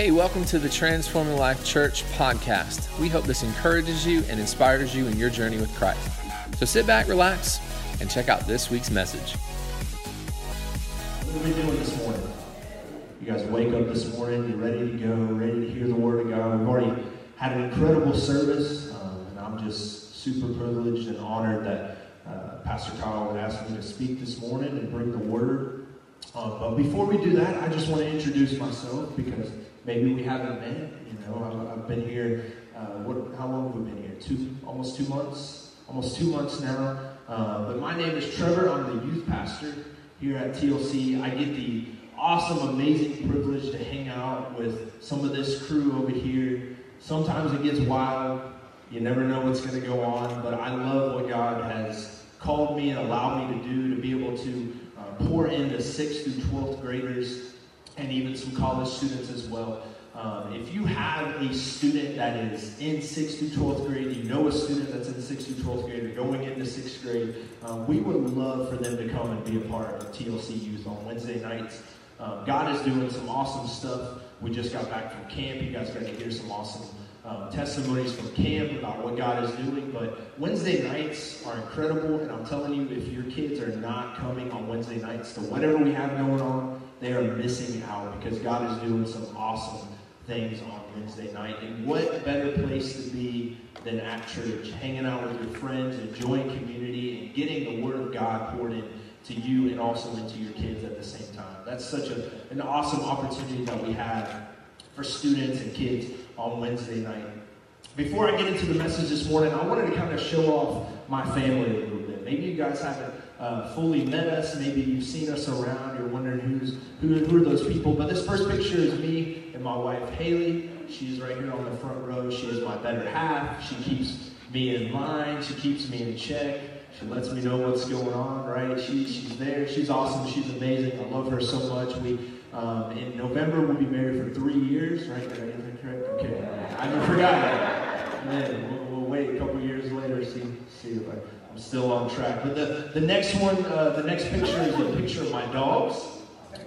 Hey, welcome to the Transforming Life Church podcast. We hope this encourages you and inspires you in your journey with Christ. So sit back, relax, and check out this week's message. What are we doing this morning? You guys wake up this morning, you're ready to go, ready to hear the Word of God. We've already had an incredible service, and I'm just super privileged and honored that Pastor Kyle would ask me to speak this morning and bring the Word. But before we do that, I just want to introduce myself because maybe we haven't met. You know, I've been here. How long have we been here? Almost two months now. But my name is Trevor. I'm the youth pastor here at TLC. I get the awesome, amazing privilege to hang out with some of this crew over here. Sometimes it gets wild. You never know what's going to go on. But I love what God has called me and allowed me to do to be able to pour into 6th through 12th graders and even some college students as well. If you have a student that is in 6th through 12th grade, you know a student that's in 6th through 12th grade or going into 6th grade, we would love for them to come and be a part of TLC Youth on Wednesday nights. God is doing some awesome stuff. We just got back from camp. You guys got to hear some awesome testimonies from camp about what God is doing, but Wednesday nights are incredible, and I'm telling you, if your kids are not coming on Wednesday nights to whatever we have going on, they are missing out because God is doing some awesome things on Wednesday night. And what better place to be than at church, hanging out with your friends, enjoying community, and getting the Word of God poured in to you and also into your kids at the same time. That's such an awesome opportunity that we have for students and kids on Wednesday night. Before I get into the message this morning, I wanted to kind of show off my family a little bit. Maybe you guys haven't fully met us. Maybe you've seen us around. You're wondering who are those people. But this first picture is me and my wife, Haley. She's right here on the front row. She is my better half. She keeps me in line. She keeps me in check. She lets me know what's going on, right? She's there. She's awesome. She's amazing. I love her so much. In November, we'll be married for 3 years, right? Did I get that correct? Okay, I haven't forgotten. Man, we'll wait a couple years later, see if I'm still on track. But the next picture is a picture of my dogs.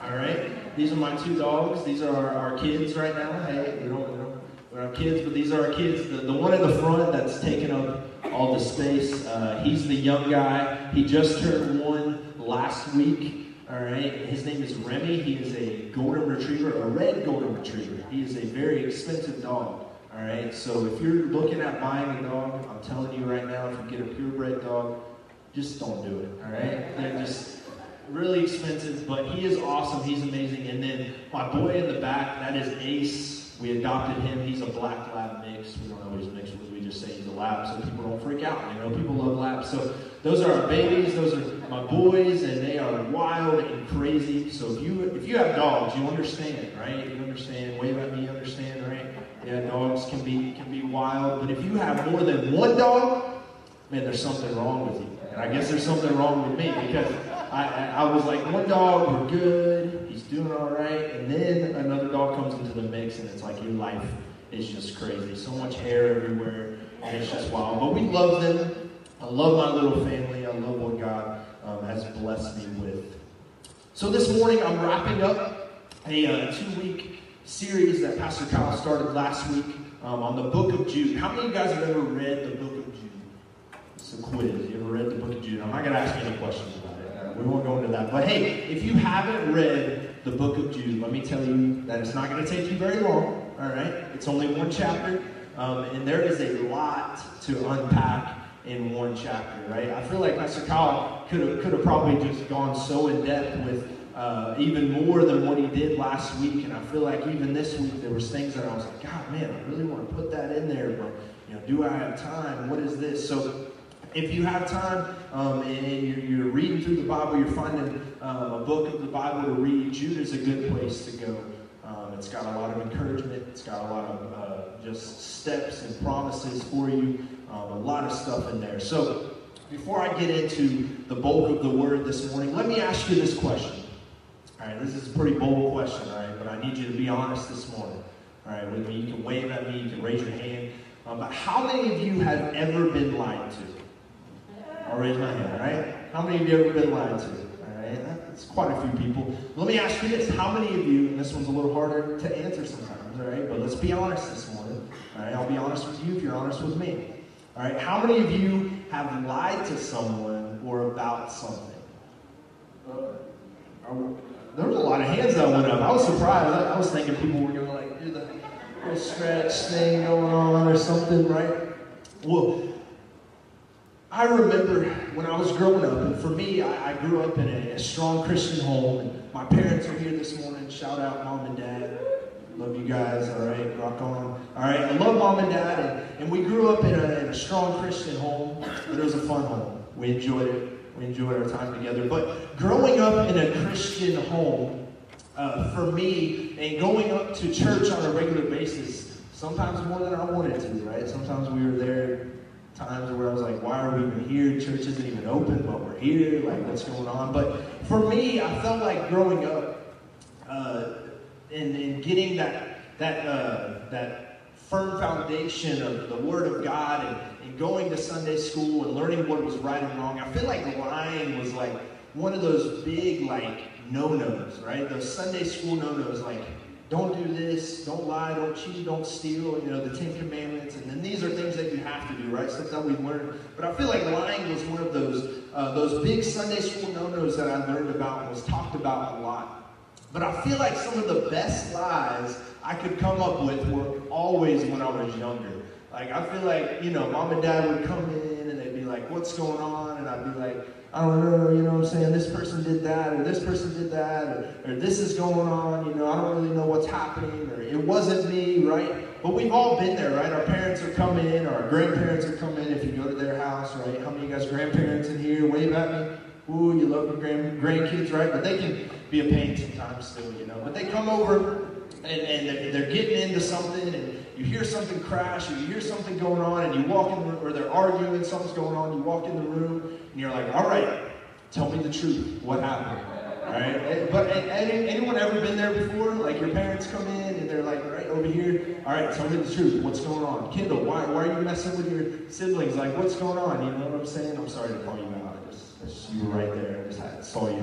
All right, these are my two dogs. These are our kids right now. Hey, we're our kids, but these are our kids. The one in the front that's taking up all the space. He's the young guy. He just turned one last week. All right, his name is Remy. He is a golden retriever, a red golden retriever. He is a very expensive dog. All right, so if you're looking at buying a dog, I'm telling you right now, if you get a purebred dog, just don't do it. All right, they're just really expensive, but he is awesome. He's amazing. And then my boy in the back, that is Ace. We adopted him. He's a black lab mix. We don't know what he's mixed with. We just say he's a lab, so people don't freak out. You know, people love labs. So those are our babies. Those are my boys, and they are wild and crazy. So if you have dogs, you understand, right? You understand. Wave at me, you understand, right? Yeah, dogs can be wild. But if you have more than one dog, man, there's something wrong with you. And I guess there's something wrong with me because I was like, one dog, we're good. He's doing all right. And then another dog comes into the mix, and it's like your life is just crazy. So much hair everywhere, and it's just wild. But we love them. I love my little family. I love what God has blessed me with. So this morning I'm wrapping up a 2-week series that Pastor Kyle started last week on the book of Jude. How many of you guys have ever read the book of Jude? It's a quiz. You ever read the book of Jude? I'm not going to ask you any questions about it. We won't go into that. But hey, if you haven't read the book of Jude, let me tell you that it's not going to take you very long. All right? It's only one chapter, and there is a lot to unpack in one chapter, right? I feel like Pastor Kyle could have probably just gone so in depth with even more than what he did last week, and I feel like even this week there was things that I was like, God, man, I really want to put that in there, but you know, do I have time? What is this? So if you have time and you're reading through the Bible, you're finding a book of the Bible to read, Jude is a good place to go. It's got a lot of encouragement. It's got a lot of just steps and promises for you. A lot of stuff in there. So before I get into the bulk of the word this morning, let me ask you this question. All right, this is a pretty bold question, all right, but I need you to be honest this morning. All right, with me, you can wave at me, you can raise your hand. But how many of you have ever been lied to? I'll raise my hand, all right? How many of you have ever been lied to? All right, It's quite a few people. Let me ask you this. How many of you, and this one's a little harder to answer sometimes, all right? But let's be honest this morning. All right, I'll be honest with you if you're honest with me. All right, how many of you have lied to someone or about something? There was a lot of hands that went up. I was surprised. I was thinking people were going to like do the little stretch thing going on or something, right? Well, I remember when I was growing up, and for me, I grew up in a strong Christian home, and my parents are here this morning. Shout out Mom and Dad. Love you guys, all right? Rock on. All right, I love Mom and Dad, and we grew up in a strong Christian home, but it was a fun home. We enjoyed it. We enjoyed our time together. But growing up in a Christian home, for me, and going up to church on a regular basis, sometimes more than I wanted to, right? Sometimes we were there times where I was like, why are we even here? Church isn't even open, but we're here. Like, what's going on? But for me, I felt like growing up and getting that firm foundation of the Word of God and going to Sunday school and learning what was right and wrong, I feel like lying was like one of those big like no-nos, right? Those Sunday school no-nos, like don't do this, don't lie, don't cheat, don't steal, you know, the 10 Commandments, and then these are things that you have to do, right? Stuff that we've learned. But I feel like lying was one of those big Sunday school no-nos that I learned about and was talked about a lot. But I feel like some of the best lies I could come up with were always when I was younger. Like, I feel like, you know, Mom and Dad would come in and they'd be like, what's going on? And I'd be like, I don't know, you know what I'm saying? This person did that, or this person did that, or this is going on, you know, I don't really know what's happening, or it wasn't me, right? But we've all been there, right? Our parents would come in, or our grandparents would come in if you go to their house, right? How many of you guys grandparents in here? Wave at me. Ooh, you love your grandkids, right? But they can be a pain sometimes still, you know. But they come over and they're getting into something, and you hear something crash, or you hear something going on, and you walk in the room, or they're arguing, something's going on, you walk in the room, and you're like, all right, tell me the truth. What happened? All right? But anyone ever been there before? Like your parents come in, and they're like, all right, over here, all right, tell me the truth. What's going on? Kendall, why are you messing with your siblings? Like, what's going on? You know what I'm saying? I'm sorry to call you out. You were right there. I just saw you.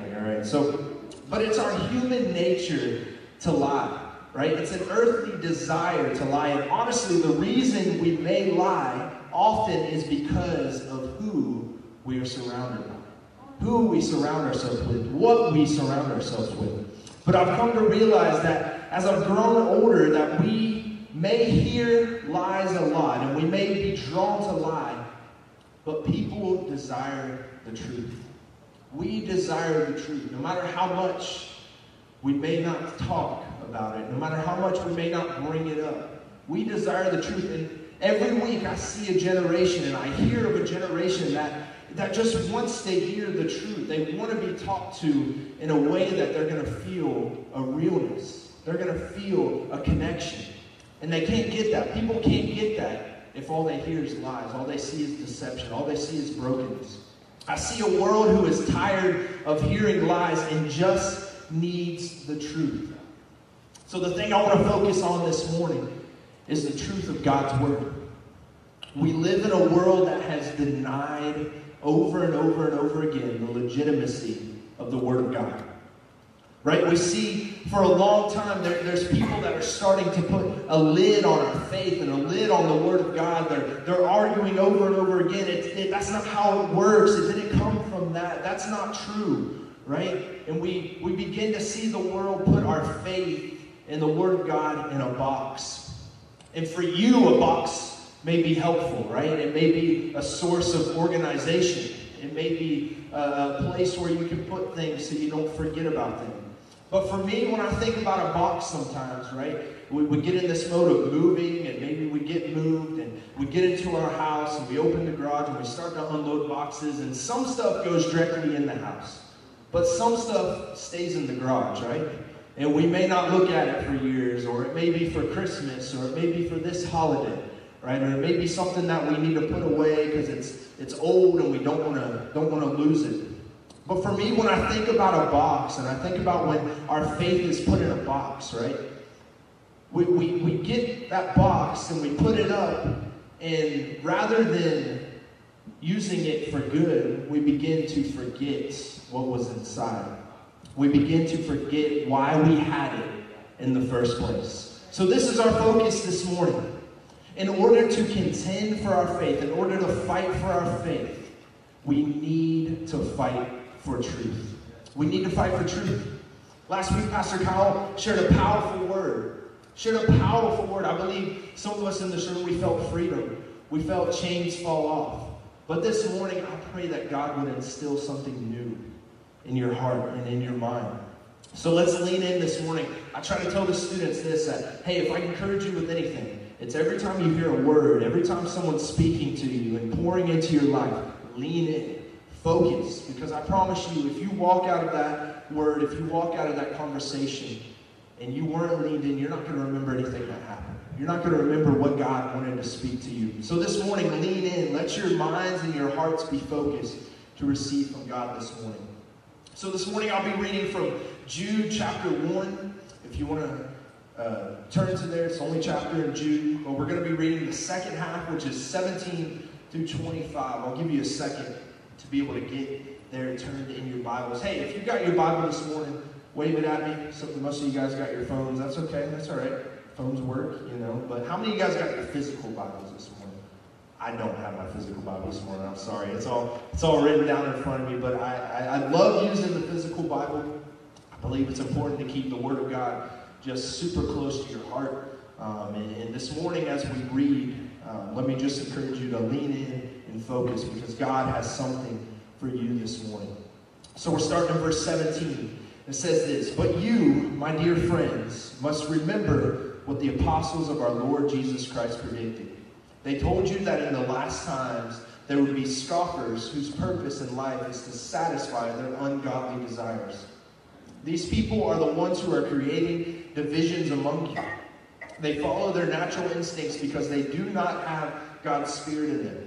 Like, all right. So, but it's our human nature to lie, right? It's an earthly desire to lie. And honestly, the reason we may lie often is because of who we are surrounded by, who we surround ourselves with, what we surround ourselves with. But I've come to realize that as I've grown older, that we may hear lies a lot, and we may be drawn to lie. But people desire the truth. We desire the truth. No matter how much we may not talk about it, no matter how much we may not bring it up, we desire the truth. And every week I see a generation, and I hear of a generation that just once they hear the truth, they want to be talked to in a way that they're going to feel a realness. They're going to feel a connection. And they can't get that. People can't get that if all they hear is lies, all they see is deception, all they see is brokenness. I see a world who is tired of hearing lies and just needs the truth. So the thing I want to focus on this morning is the truth of God's word. We live in a world that has denied over and over and over again the legitimacy of the word of God. Right? We see for a long time there's people that are starting to put a lid on our faith and a lid on the Word of God. They're arguing over and over again. That's not how it works. It didn't come from that. That's not true, right? And we begin to see the world put our faith in the Word of God in a box. And for you, a box may be helpful, right? It may be a source of organization. It may be a place where you can put things so you don't forget about them. But for me, when I think about a box sometimes, right, we get in this mode of moving, and maybe we get moved, and we get into our house, and we open the garage, and we start to unload boxes, and some stuff goes directly in the house. But some stuff stays in the garage, right? And we may not look at it for years, or it may be for Christmas, or it may be for this holiday, right? Or it may be something that we need to put away because it's old and we don't want to lose it. But for me, when I think about a box, and I think about when our faith is put in a box, right? We get that box and we put it up, and rather than using it for good, we begin to forget what was inside. We begin to forget why we had it in the first place. So this is our focus this morning. In order to contend for our faith, in order to fight for our faith, we need to fight for truth. We need to fight for truth. Last week, Pastor Kyle shared a powerful word. I believe some of us in this room, we felt freedom. We felt chains fall off. But this morning, I pray that God would instill something new in your heart and in your mind. So let's lean in this morning. I try to tell the students this, that, hey, if I encourage you with anything, it's every time you hear a word, every time someone's speaking to you and pouring into your life, lean in, focus, because I promise you, if you walk out of that word, if you walk out of that conversation and you weren't leaned in, you're not going to remember anything that happened. You're not going to remember what God wanted to speak to you. So this morning, lean in. Let your minds and your hearts be focused to receive from God this morning. So this morning, I'll be reading from Jude chapter 1. If you want to turn to there. It's the only chapter in Jude, but we're going to be reading the second half, which is 17 through 25. I'll give you a second to be able to get there turned in your Bibles. Hey, if you've got your Bible this morning, wave it at me. So most of you guys got your phones. That's okay. That's all right. Phones work, you know. But how many of you guys got your physical Bibles this morning? I don't have my physical Bible this morning. I'm sorry. It's all written down in front of me, but I love using the physical Bible. I believe it's important to keep the Word of God just super close to your heart. And this morning as we read, let me just encourage you to lean in and focus because God has something for you this morning. So we're starting in verse 17. It says this, "But you, my dear friends, must remember what the apostles of our Lord Jesus Christ predicted. They told you that in the last times there would be scoffers whose purpose in life is to satisfy their ungodly desires. These people are the ones who are creating divisions among you. They follow their natural instincts because they do not have God's Spirit in them.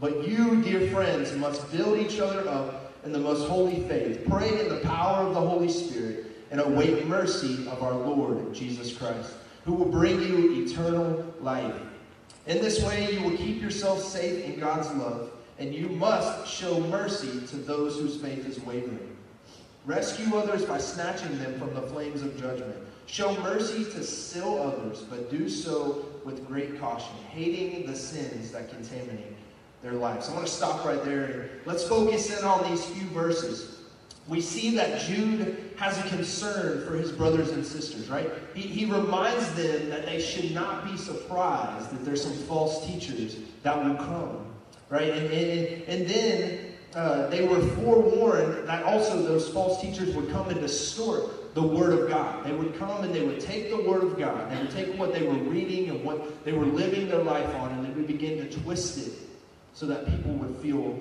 But you, dear friends, must build each other up in the most holy faith. Pray in the power of the Holy Spirit and await mercy of our Lord Jesus Christ, who will bring you eternal life. In this way, you will keep yourself safe in God's love, and you must show mercy to those whose faith is wavering. Rescue others by snatching them from the flames of judgment. Show mercy to still others, but do so with great caution, hating the sins that contaminate their lives." So I want to stop right there. Let's focus in on these few verses. We see that Jude has a concern for his brothers and sisters, right? He reminds them that they should not be surprised that there's some false teachers that will come, right? And then they were forewarned that also those false teachers would come and distort the Word of God. They would come and they would take the Word of God. They would take what they were reading and what they were living their life on, and they would begin to twist it so that people would feel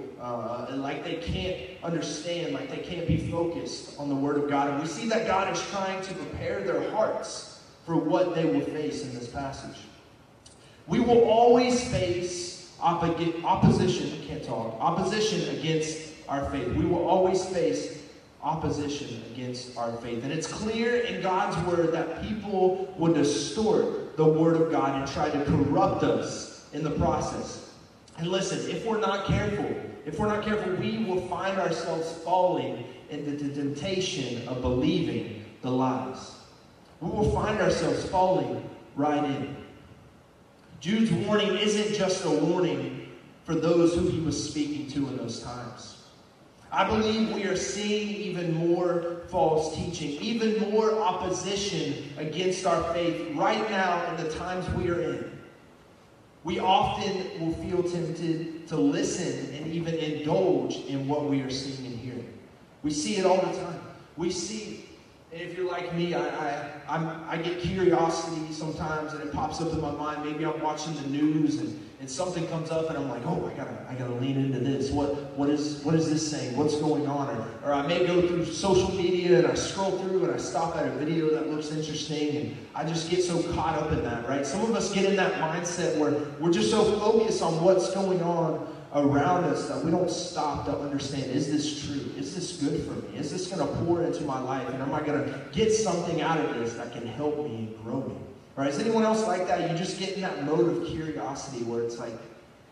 like they can't understand, like they can't be focused on the Word of God. And we see that God is trying to prepare their hearts for what they will face in this passage. We will always face opposition against our faith. We will always face opposition against our faith. And it's clear in God's word that people will distort the word of God and try to corrupt us in the process. And listen, if we're not careful, we will find ourselves falling into the temptation of believing the lies. We will find ourselves falling right in. Jude's warning isn't just a warning for those who he was speaking to in those times. I believe we are seeing even more false teaching, even more opposition against our faith right now in the times we are in. We often will feel tempted to listen and even indulge in what we are seeing and hearing. We see it all the time. We see it. And if you're like me, I get curiosity sometimes, and it pops up in my mind. Maybe I'm watching the news, and something comes up, and I'm like, oh, I gotta lean into this. What is this saying? What's going on? Or I may go through social media, and I scroll through, and I stop at a video that looks interesting, and I just get so caught up in that, right? Some of us get in that mindset where we're just so focused on what's going on around us that we don't stop to understand, is this true? Is this good for me? Is this going to pour into my life? And am I going to get something out of this that can help me and grow me? All right, is anyone else like that? You just get in that mode of curiosity where it's like,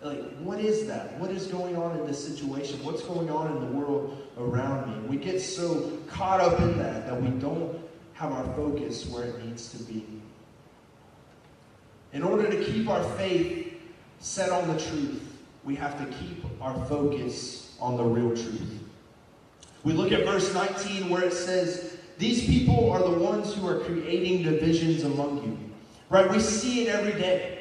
Like, what is that? What is going on in this situation? What's going on in the world around me? We get so caught up in that that we don't have our focus where it needs to be. In order to keep our faith set on the truth, we have to keep our focus on the real truth. We look at verse 19 where it says, "These people are the ones who are creating divisions among you." Right? We see it every day.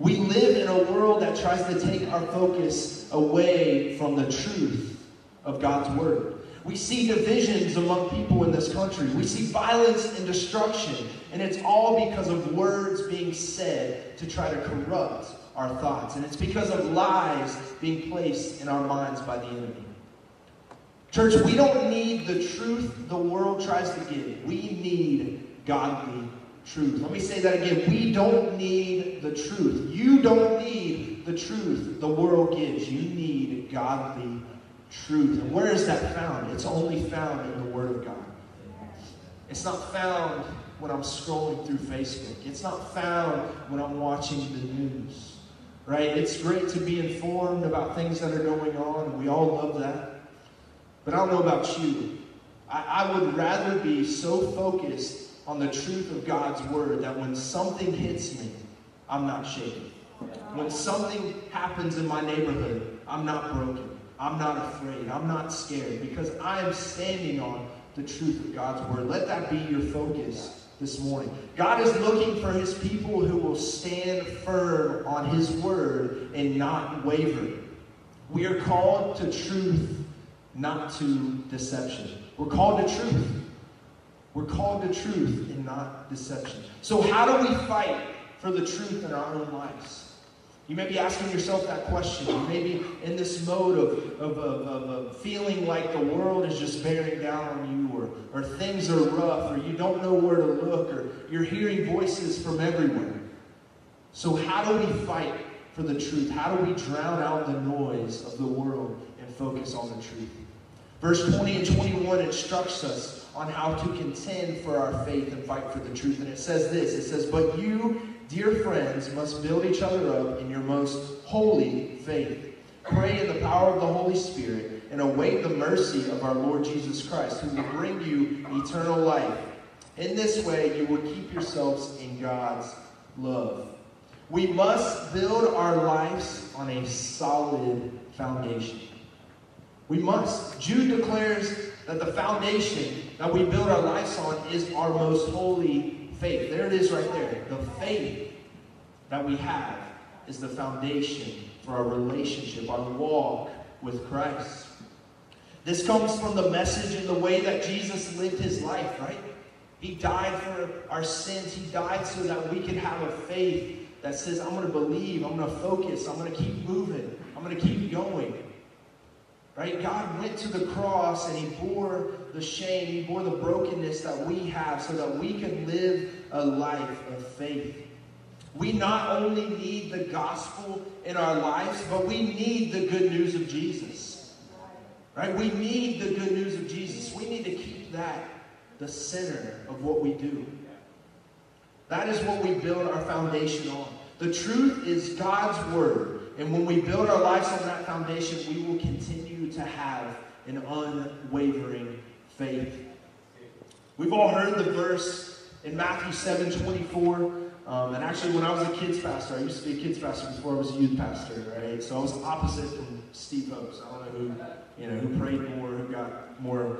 We live in a world that tries to take our focus away from the truth of God's word. We see divisions among people in this country. We see violence and destruction. And it's all because of words being said to try to corrupt our thoughts. And it's because of lies being placed in our minds by the enemy. Church, we don't need the truth the world tries to give. We need godly truth. Let me say that again. We don't need the truth. You don't need the truth the world gives. You need godly truth. And where is that found? It's only found in the Word of God. It's not found when I'm scrolling through Facebook. It's not found when I'm watching the news. Right? It's great to be informed about things that are going on, and we all love that. But I don't know about you. I would rather be so focused on the truth of God's word that when something hits me, I'm not shaken. When something happens in my neighborhood, I'm not broken. I'm not afraid. I'm not scared because I am standing on the truth of God's word. Let that be your focus this morning. God is looking for his people who will stand firm on his word and not waver. We are called to truth, not to deception. We're called to truth. We're called to truth and not deception. So how do we fight for the truth in our own lives? You may be asking yourself that question. You may be in this mode of feeling like the world is just bearing down on you, or things are rough, or you don't know where to look, or you're hearing voices from everywhere. So how do we fight for the truth? How do we drown out the noise of the world and focus on the truth? Verse 20 and 21 instructs us on how to contend for our faith and fight for the truth. And it says this, it says, "But you, dear friends, must build each other up in your most holy faith. Pray in the power of the Holy Spirit and await the mercy of our Lord Jesus Christ, who will bring you eternal life. In this way, you will keep yourselves in God's love." We must build our lives on a solid foundation. We must. Jude declares that the foundation that we build our lives on is our most holy faith. There it is right there. The faith that we have is the foundation for our relationship, our walk with Christ. This comes from the message and the way that Jesus lived his life, right? He died for our sins. He died so that we could have a faith that says, I'm going to believe, I'm going to focus, I'm going to keep moving, I'm going to keep going. Right? God went to the cross and he bore the shame, he bore the brokenness that we have so that we can live a life of faith. We not only need the gospel in our lives, but we need the good news of Jesus. Right? We need the good news of Jesus. We need to keep that the center of what we do. That is what we build our foundation on. The truth is God's word. And when we build our lives on that foundation, we will continue to have an unwavering faith. We've all heard the verse in Matthew 7:24. And actually, when I was a kids pastor, I used to be a kids pastor before I was a youth pastor, right? So I was opposite from Steve Oaks. I don't know who prayed more, who got more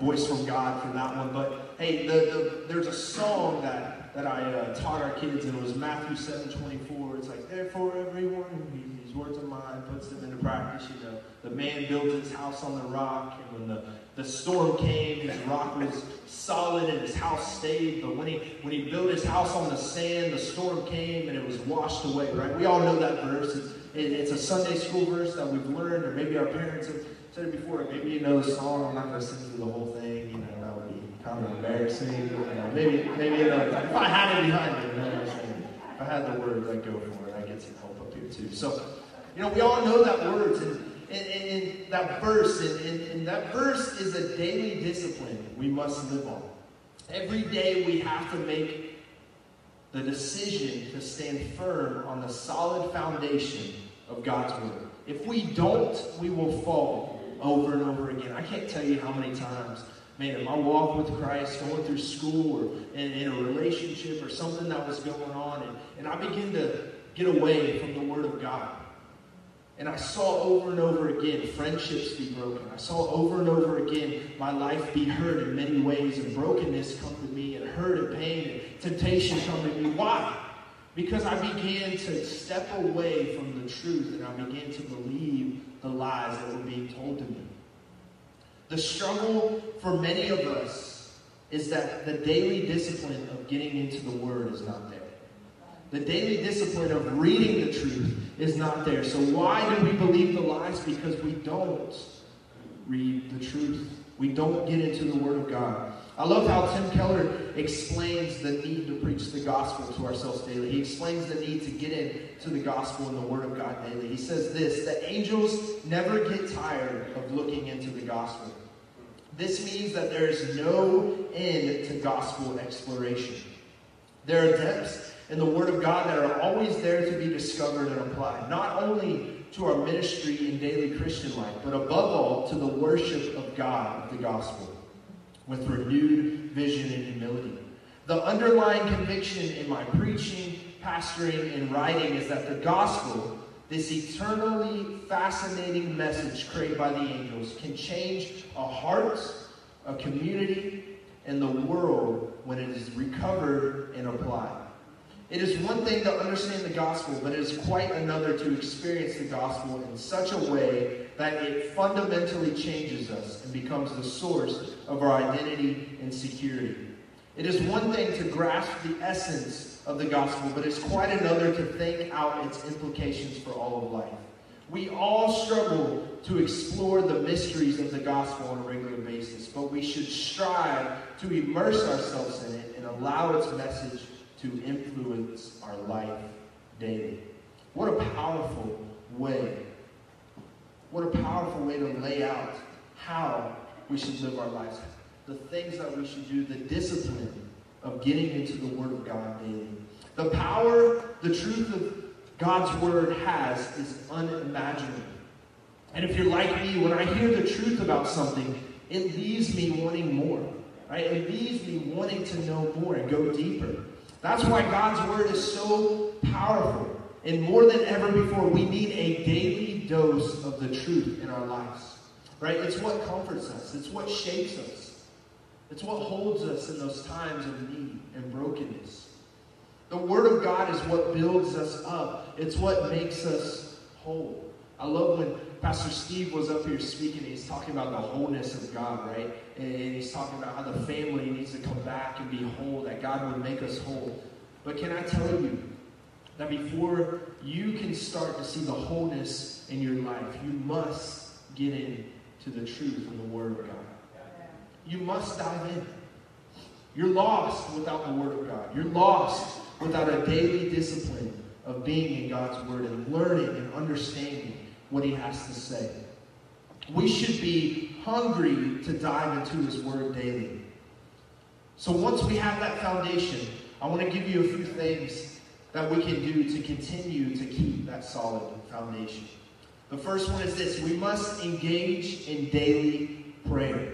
voice from God for that one. But hey, there's a song that I taught our kids, and it was Matthew 7:24. It's like, therefore everyone who hears these words of mine puts them into practice. You know, the man builds his house on the rock, and when the storm came, his rock was solid and his house stayed. But when he built his house on the sand, the storm came and it was washed away, right? We all know that verse. It's a Sunday school verse that we've learned, or maybe our parents have said it before. Maybe you know the song. I'm not going to sing through the whole thing, you know. Kind of embarrassing. Maybe if I had it behind me, if I had the words, I'd go for it. I get some help up here too. So, we all know that words and that verse, and that verse is a daily discipline we must live on. Every day we have to make the decision to stand firm on the solid foundation of God's word. If we don't, we will fall over and over again. I can't tell you how many times, man, in my walk with Christ, going through school or in a relationship or something that was going on, and I began to get away from the word of God. And I saw over and over again friendships be broken. I saw over and over again my life be hurt in many ways, and brokenness come to me, and hurt and pain and temptation come to me. Why? Because I began to step away from the truth, and I began to believe the lies that were being told to me. The struggle for many of us is that the daily discipline of getting into the word is not there. The daily discipline of reading the truth is not there. So why do we believe the lies? Because we don't read the truth. We don't get into the word of God. I love how Tim Keller explains the need to preach the gospel to ourselves daily. He explains the need to get into the gospel and the word of God daily. He says this, that angels never get tired of looking into the gospel. This means that there is no end to gospel exploration. There are depths in the word of God that are always there to be discovered and applied, not only to our ministry and daily Christian life, but above all to the worship of God, the gospel, with renewed vision and humility. The underlying conviction in my preaching, pastoring, and writing is that the gospel, this eternally fascinating message created by the angels, can change a heart, a community, and the world when it is recovered and applied. It is one thing to understand the gospel, but it is quite another to experience the gospel in such a way that it fundamentally changes us and becomes the source of our identity and security. It is one thing to grasp the essence of the gospel, but it's quite another to think out its implications for all of life. We all struggle to explore the mysteries of the gospel on a regular basis, but we should strive to immerse ourselves in it and allow its message to influence our life daily. What a powerful way. What a powerful way to lay out how we should live our lives. The things that we should do, the discipline of getting into the word of God daily. The power, the truth of God's word has is unimaginable. And if you're like me, when I hear the truth about something, it leaves me wanting more, right? It leaves me wanting to know more and go deeper. That's why God's word is so powerful. And more than ever before, we need a daily dose of the truth in our lives, right? It's what comforts us. It's what shapes us. It's what holds us in those times of need and brokenness. The word of God is what builds us up. It's what makes us whole. I love when Pastor Steve was up here speaking, and he's talking about the wholeness of God, right? And he's talking about how the family needs to come back and be whole, that God would make us whole. But can I tell you that before you can start to see the wholeness in your life, you must get into the truth and the word of God. You must dive in. You're lost without the word of God. You're lost without a daily discipline of being in God's word and learning and understanding what he has to say. We should be hungry to dive into his word daily. So once we have that foundation, I want to give you a few things that we can do to continue to keep that solid foundation. The first one is this: we must engage in daily prayer.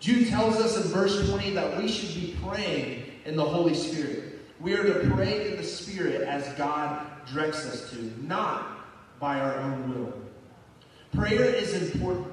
Jude tells us in verse 20 that we should be praying in the Holy Spirit. We are to pray in the Spirit as God directs us to, not by our own will. Prayer is important.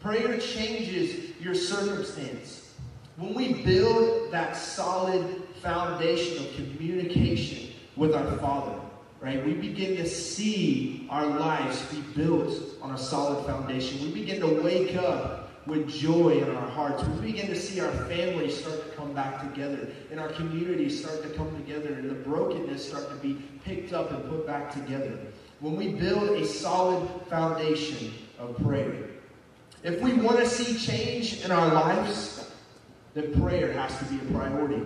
Prayer changes your circumstance. When we build that solid foundation of communication with our Father, right, we begin to see our lives be built on a solid foundation. We begin to wake up with joy in our hearts. We begin to see our families start to come back together, and our communities start to come together, and the brokenness start to be picked up and put back together. When we build a solid foundation of prayer. If we want to see change in our lives, then prayer has to be a priority.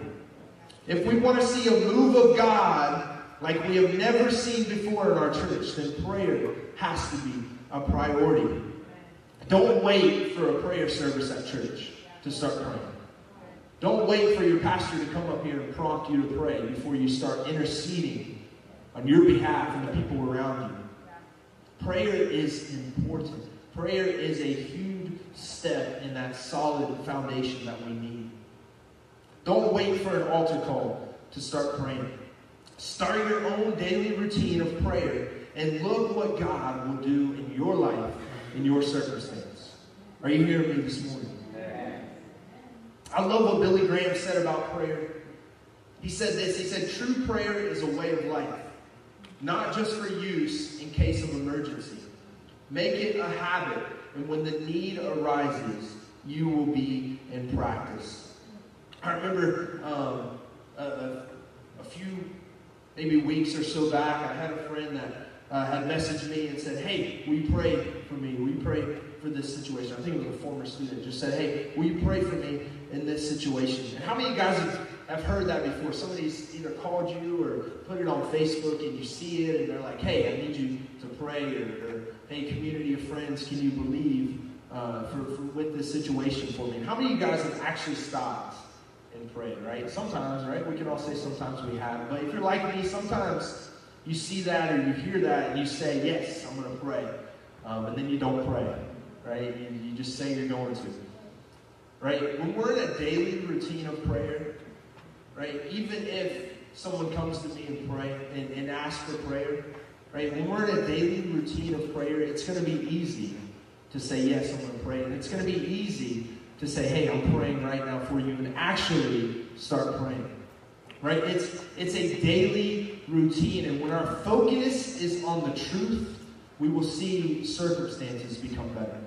If we want to see a move of God like we have never seen before in our church, then prayer has to be a priority. Don't wait for a prayer service at church to start praying. Don't wait for your pastor to come up here and prompt you to pray before you start interceding on your behalf and the people around you. Prayer is important. Prayer is a huge step in that solid foundation that we need. Don't wait for an altar call to start praying. Start your own daily routine of prayer and look what God will do in your life, in your circumstance. Are you hearing me this morning? I love what Billy Graham said about prayer. He said this, he said, true prayer is a way of life, not just for use in case of emergency. Make it a habit, and when the need arises, you will be in practice. I remember a few, maybe weeks or so back, I had a friend that had messaged me and said, hey, will you pray for me? Will you pray for this situation? I think it was a former student just said, hey, will you pray for me in this situation? And how many of you guys have heard that before? Somebody's either called you or put it on Facebook and you see it and they're like, hey, I need you to pray, or hey, community of friends, can you believe with this situation for me? And how many of you guys have actually stopped and prayed, right? Sometimes, right? We can all say sometimes we have. But if you're like me, sometimes you see that or you hear that and you say, yes, I'm going to pray. And then you don't pray, right? You just say you're going to. Right? When we're in a daily routine of prayer, right, even if someone comes to me and pray and asks for prayer, right, when we're in a daily routine of prayer, it's going to be easy to say, yes, I'm going to pray. And it's going to be easy to say, hey, I'm praying right now for you, and actually start praying. Right? It's a daily routine. And when our focus is on the truth, we will see circumstances become better.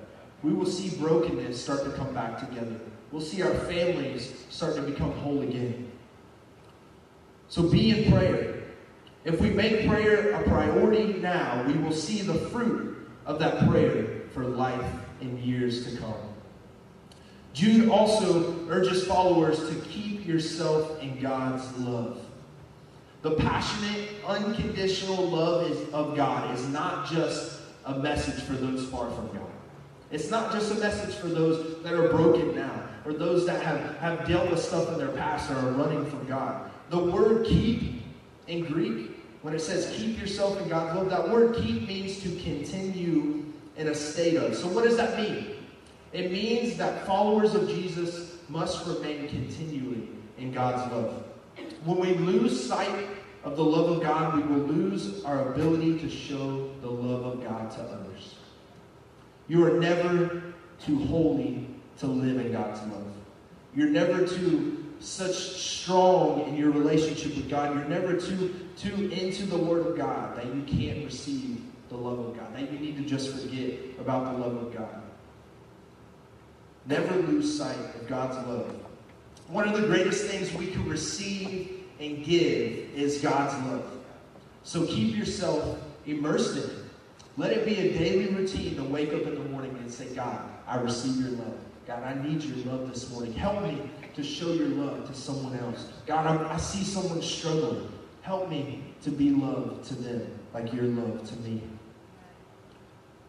We will see brokenness start to come back together. We'll see our families start to become whole again. So be in prayer. If we make prayer a priority now, we will see the fruit of that prayer for life in years to come. Jude also urges followers to keep yourself in God's love. The passionate, unconditional love of God is not just a message for those far from God. It's not just a message for those that are broken now, or those that have dealt with stuff in their past or are running from God. The word keep in Greek, when it says keep yourself in God's love, that word keep means to continue in a state of. So what does that mean? It means that followers of Jesus must remain continually in God's love. When we lose sight of the love of God, we will lose our ability to show the love of God to others. You are never too holy to live in God's love. You're never too such strong in your relationship with God. You're never too into the Word of God that you can't receive the love of God, that you need to just forget about the love of God. Never lose sight of God's love. One of the greatest things we can receive and give is God's love. So keep yourself immersed in it. Let it be a daily routine to wake up in the morning and say, God, I receive your love. God, I need your love this morning. Help me to show your love to someone else. God, I see someone struggling. Help me to be love to them like your love to me.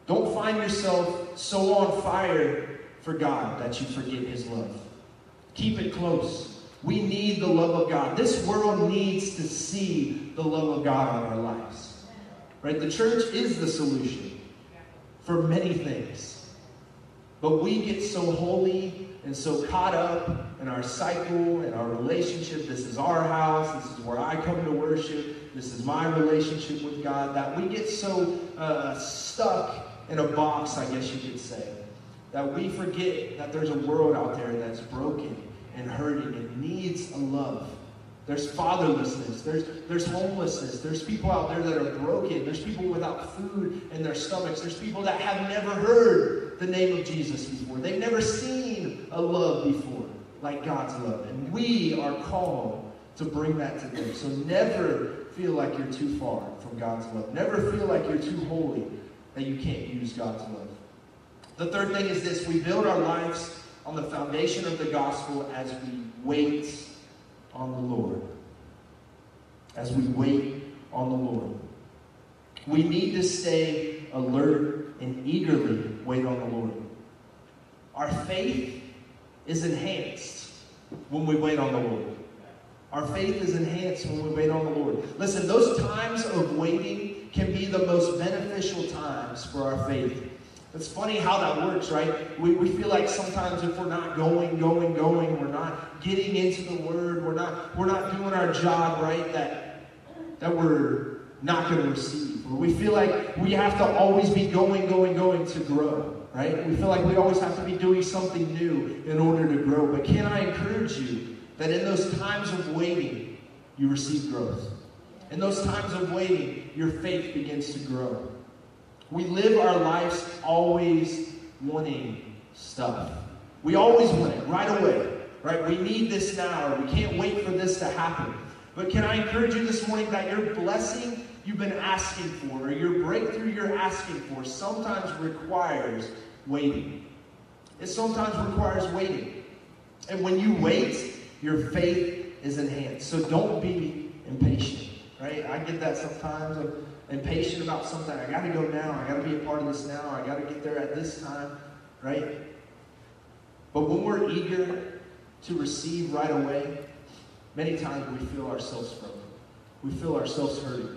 Don't find yourself so on fire for God that you forget his love. Keep it close. We need the love of God. This world needs to see the love of God in our lives. Right? The church is the solution for many things. But we get so holy and so caught up in our cycle and our relationship. This is our house. This is where I come to worship. This is my relationship with God. That we get so stuck in a box, I guess you could say, that we forget that there's a world out there that's broken and hurting and needs a love. There's fatherlessness. There's homelessness. There's people out there that are broken. There's people without food in their stomachs. There's people that have never heard the name of Jesus before. They've never seen a love before like God's love. And we are called to bring that to them. So never feel like you're too far from God's love. Never feel like you're too holy that you can't use God's love. The third thing is this. We build our lives on the foundation of the gospel as we wait on the Lord. As we wait on the Lord, we need to stay alert and eagerly wait on the Lord. Our faith is enhanced when we wait on the Lord. Our faith is enhanced when we wait on the Lord. Listen, those times of waiting can be the most beneficial times for our faith. It's funny how that works, right? We feel like sometimes if we're not going, we're not getting into the Word, we're not doing our job right, that we're not going to receive. Or we feel like we have to always be going to grow. Right? We feel like we always have to be doing something new in order to grow. But can I encourage you that in those times of waiting, you receive growth. In those times of waiting, your faith begins to grow. We live our lives always wanting stuff. We always want it right away. Right? We need this now, or we can't wait for this to happen. But can I encourage you this morning that your blessing you've been asking for, or your breakthrough you're asking for, sometimes requires waiting. It sometimes requires waiting. And when you wait, your faith is enhanced. So don't be impatient, right? I get that sometimes. I'm impatient about something. I got to go now. I got to be a part of this now. I got to get there at this time, right? But when we're eager to receive right away, many times we feel ourselves broken. We feel ourselves hurting.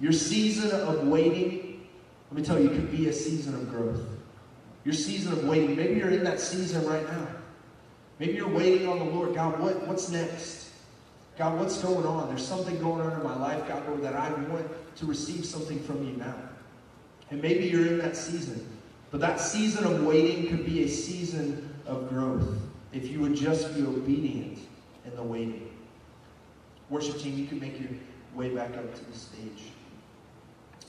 Your season of waiting, let me tell you, could be a season of growth. Your season of waiting, maybe you're in that season right now. Maybe you're waiting on the Lord. God, what's next? God, what's going on? There's something going on in my life, God, Lord, that I want to receive something from you now. And maybe you're in that season. But that season of waiting could be a season of growth if you would just be obedient in the waiting. Worship team, you can make your way back up to the stage.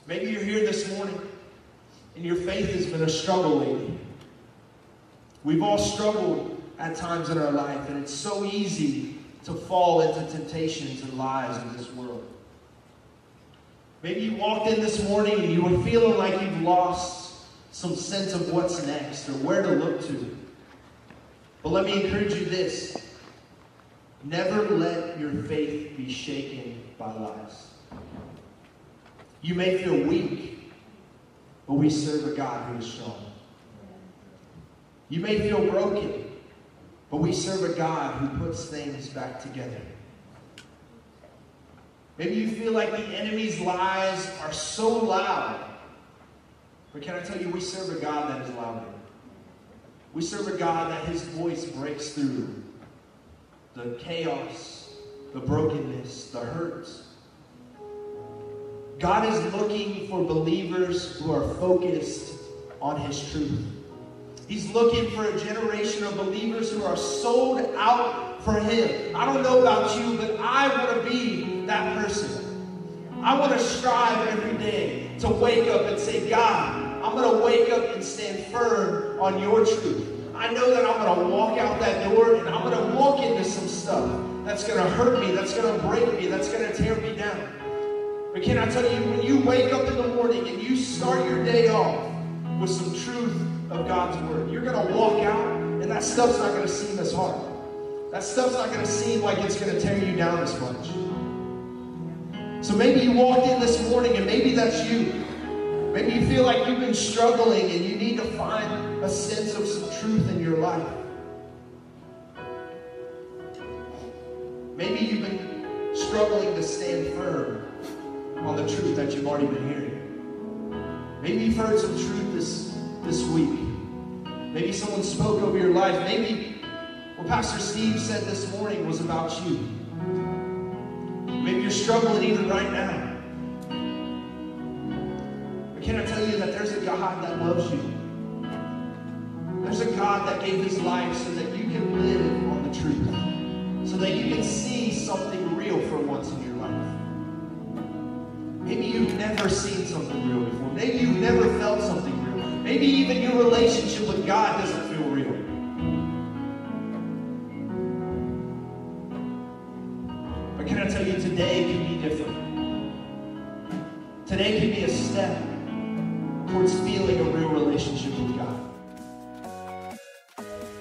Maybe you're here this morning and your faith has been a struggle lately. We've all struggled at times in our life, and it's so easy to fall into temptations and lies in this world. Maybe you walked in this morning and you were feeling like you've lost some sense of what's next or where to look to. But let me encourage you this. Never let your faith be shaken by lies. You may feel weak, but we serve a God who is strong. You may feel broken, but we serve a God who puts things back together. Maybe you feel like the enemy's lies are so loud, but can I tell you, we serve a God that is louder. We serve a God that his voice breaks through the chaos, the brokenness, the hurt. God is looking for believers who are focused on his truth. He's looking for a generation of believers who are sold out for him. I don't know about you, but I want to be that person. I want to strive every day to wake up and say, God, I'm going to wake up and stand firm on your truth. I know that I'm going to walk out that door and I'm going to walk into some stuff that's going to hurt me, that's going to break me, that's going to tear me down. But can I tell you, when you wake up in the morning and you start your day off with some truth of God's Word, you're going to walk out and that stuff's not going to seem as hard. That stuff's not going to seem like it's going to tear you down as much. So maybe you walked in this morning and maybe that's you. Maybe you feel like you've been struggling and you need to find a sense of some truth in your life. Maybe you've been struggling to stand firm on the truth that you've already been hearing. Maybe you've heard some truth this week. Maybe someone spoke over your life. Maybe what Pastor Steve said this morning was about you. Maybe you're struggling even right now. Can I tell you that there's a God that loves you? There's a God that gave his life so that you can live on the truth. So that you can see something real for once in your life. Maybe you've never seen something real before. Maybe you've never felt something real. Maybe even your relationship with God doesn't feel real. But can I tell you, today can be different. Today can be a step towards feeling a real relationship with God.